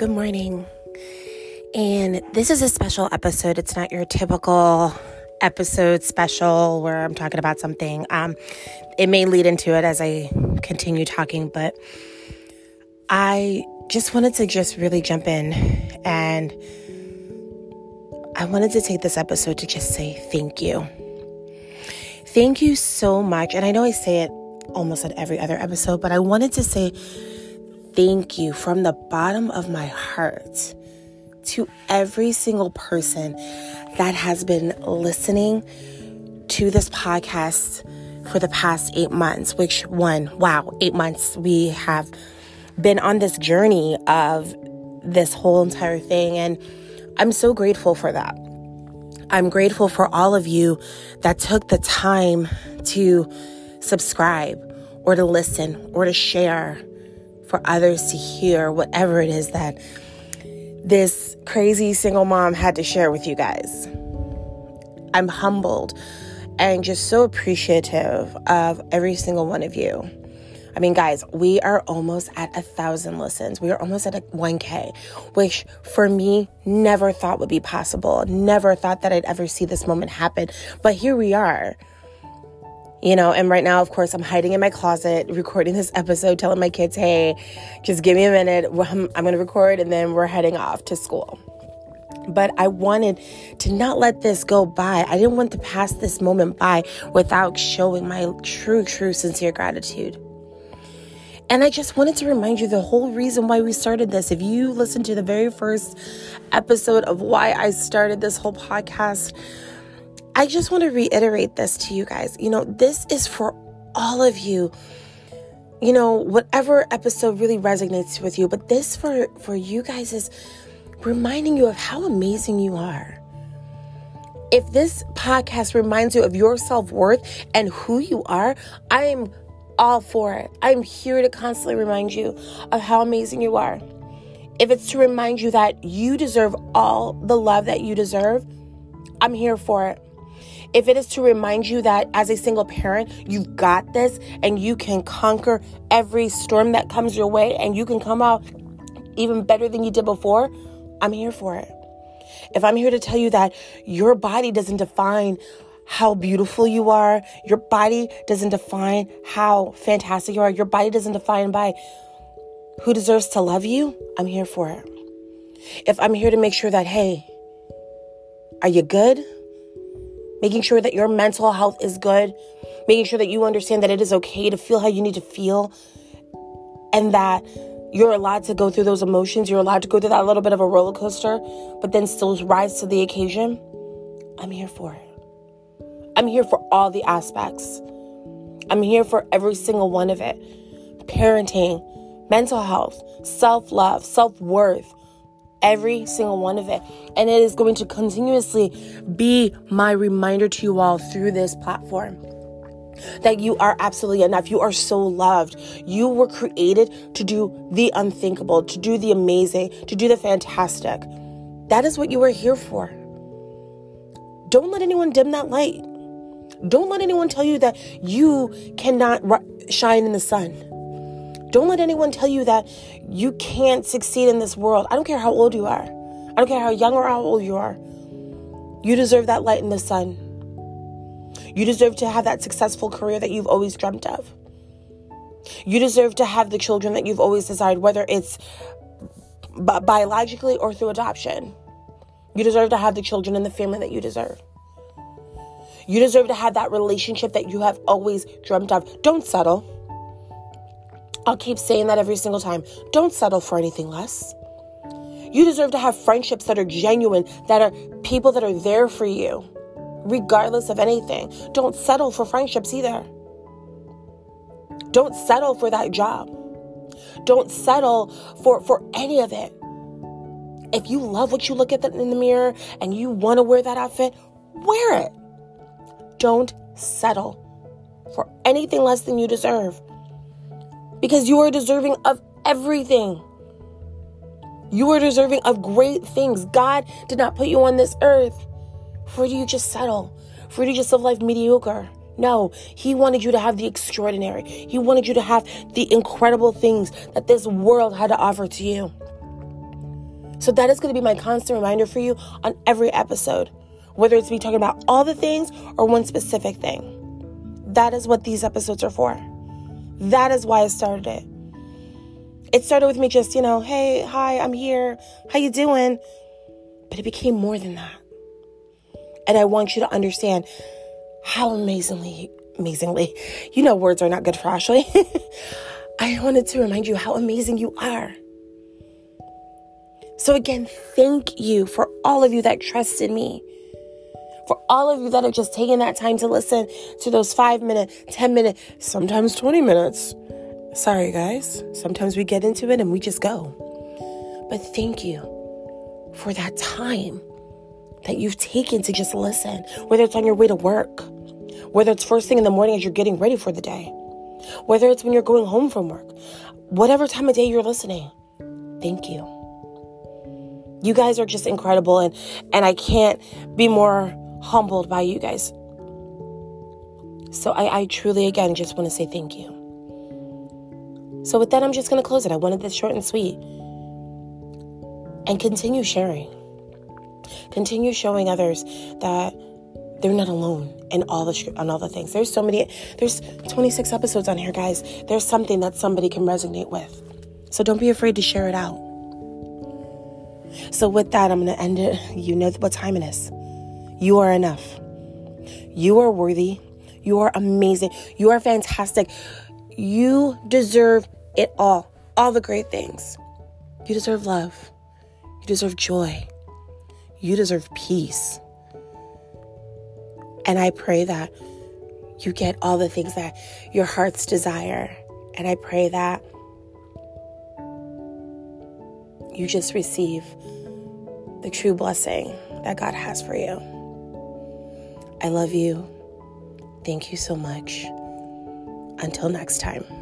Good morning. And this is a special episode. It's not your typical episode special where I'm talking about something. It may lead into it as I continue talking, but I just wanted to really jump in, and I wanted to take this episode to just say thank you. Thank you so much. And I know I say it almost at every other episode, but I wanted to say thank you from the bottom of my heart to every single person that has been listening to this podcast for the past 8 months, which 8 months we have been on this journey of this whole entire thing. And I'm so grateful for that. I'm grateful for all of you that took the time to subscribe or to listen or to share for others to hear whatever it is that this crazy single mom had to share with you guys. I'm humbled and just so appreciative of every single one of you. I mean, guys, we are almost at 1,000 listens. We are almost at 1K, which for me, never thought would be possible. Never thought that I'd ever see this moment happen. But here we are. You know, and right now, of course, I'm hiding in my closet, recording this episode, telling my kids, hey, just give me a minute. I'm going to record, and then we're heading off to school. But I wanted to not let this go by. I didn't want to pass this moment by without showing my true, sincere gratitude. And I just wanted to remind you the whole reason why we started this. If you listened to the very first episode of why I started this whole podcast, I just want to reiterate this to you guys. You know, this is for all of you. You know, whatever episode really resonates with you, but this for you guys is reminding you of how amazing you are. If this podcast reminds you of your self-worth and who you are, I am all for it. I'm here to constantly remind you of how amazing you are. If it's to remind you that you deserve all the love that you deserve, I'm here for it. If it is to remind you that as a single parent, you've got this and you can conquer every storm that comes your way and you can come out even better than you did before, I'm here for it. If I'm here to tell you that your body doesn't define how beautiful you are, your body doesn't define how fantastic you are, your body doesn't define by who deserves to love you, I'm here for it. If I'm here to make sure that, hey, are you good? Making sure that your mental health is good, making sure that you understand that it is okay to feel how you need to feel, and that you're allowed to go through those emotions, you're allowed to go through that little bit of a roller coaster, but then still rise to the occasion, I'm here for it. I'm here for all the aspects. I'm here for every single one of it. Parenting, mental health, self-love, self-worth, every single one of it. And it is going to continuously be my reminder to you all through this platform that you are absolutely enough. You are so loved. You were created to do the unthinkable, to do the amazing, to do the fantastic. That is what you are here for. Don't let anyone dim that light. Don't let anyone tell you that you cannot shine in the sun. Don't let anyone tell you that you can't succeed in this world. I don't care how old you are. I don't care how young or how old you are. You deserve that light in the sun. You deserve to have that successful career that you've always dreamt of. You deserve to have the children that you've always desired, whether it's biologically or through adoption. You deserve to have the children and the family that you deserve. You deserve to have that relationship that you have always dreamt of. Don't settle. I'll keep saying that every single time. Don't settle for anything less. You deserve to have friendships that are genuine, that are people that are there for you, regardless of anything. Don't settle for friendships either. Don't settle for that job. Don't settle for any of it. If you love what you look at in the mirror and you want to wear that outfit, wear it. Don't settle for anything less than you deserve, because you are deserving of everything. You are deserving of great things. God did not put you on this earth for you to just settle, for you to just live life mediocre. No, He wanted you to have the extraordinary. He wanted you to have the incredible things that this world had to offer to you. So that is going to be my constant reminder for you on every episode, whether it's me talking about all the things or one specific thing. That is what these episodes are for. That is why I started it. It started with me just, hey, hi, I'm here. How you doing? But it became more than that. And I want you to understand how amazingly, words are not good for Ashley. I wanted to remind you how amazing you are. So again, thank you for all of you that trusted me. For all of you that have just taken that time to listen to those 5 minute, 10 minute, sometimes 20 minutes. Sorry, guys. Sometimes we get into it and we just go. But thank you for that time that you've taken to just listen, whether it's on your way to work, whether it's first thing in the morning as you're getting ready for the day, whether it's when you're going home from work, whatever time of day you're listening. Thank you. You guys are just incredible, and I can't be more humbled by you guys. So I truly, again, just want to say thank you. So with that, I'm just going to close it. I wanted this short and sweet. And continue sharing. Continue showing others that they're not alone on all the things. There's 26 episodes on here, guys. There's something that somebody can resonate with. So don't be afraid to share it out. So with that, I'm going to end it. You know what time it is. You are enough. You are worthy. You are amazing. You are fantastic. You deserve it all. All the great things. You deserve love. You deserve joy. You deserve peace. And I pray that you get all the things that your hearts desire. And I pray that you just receive the true blessing that God has for you. I love you. Thank you so much. Until next time.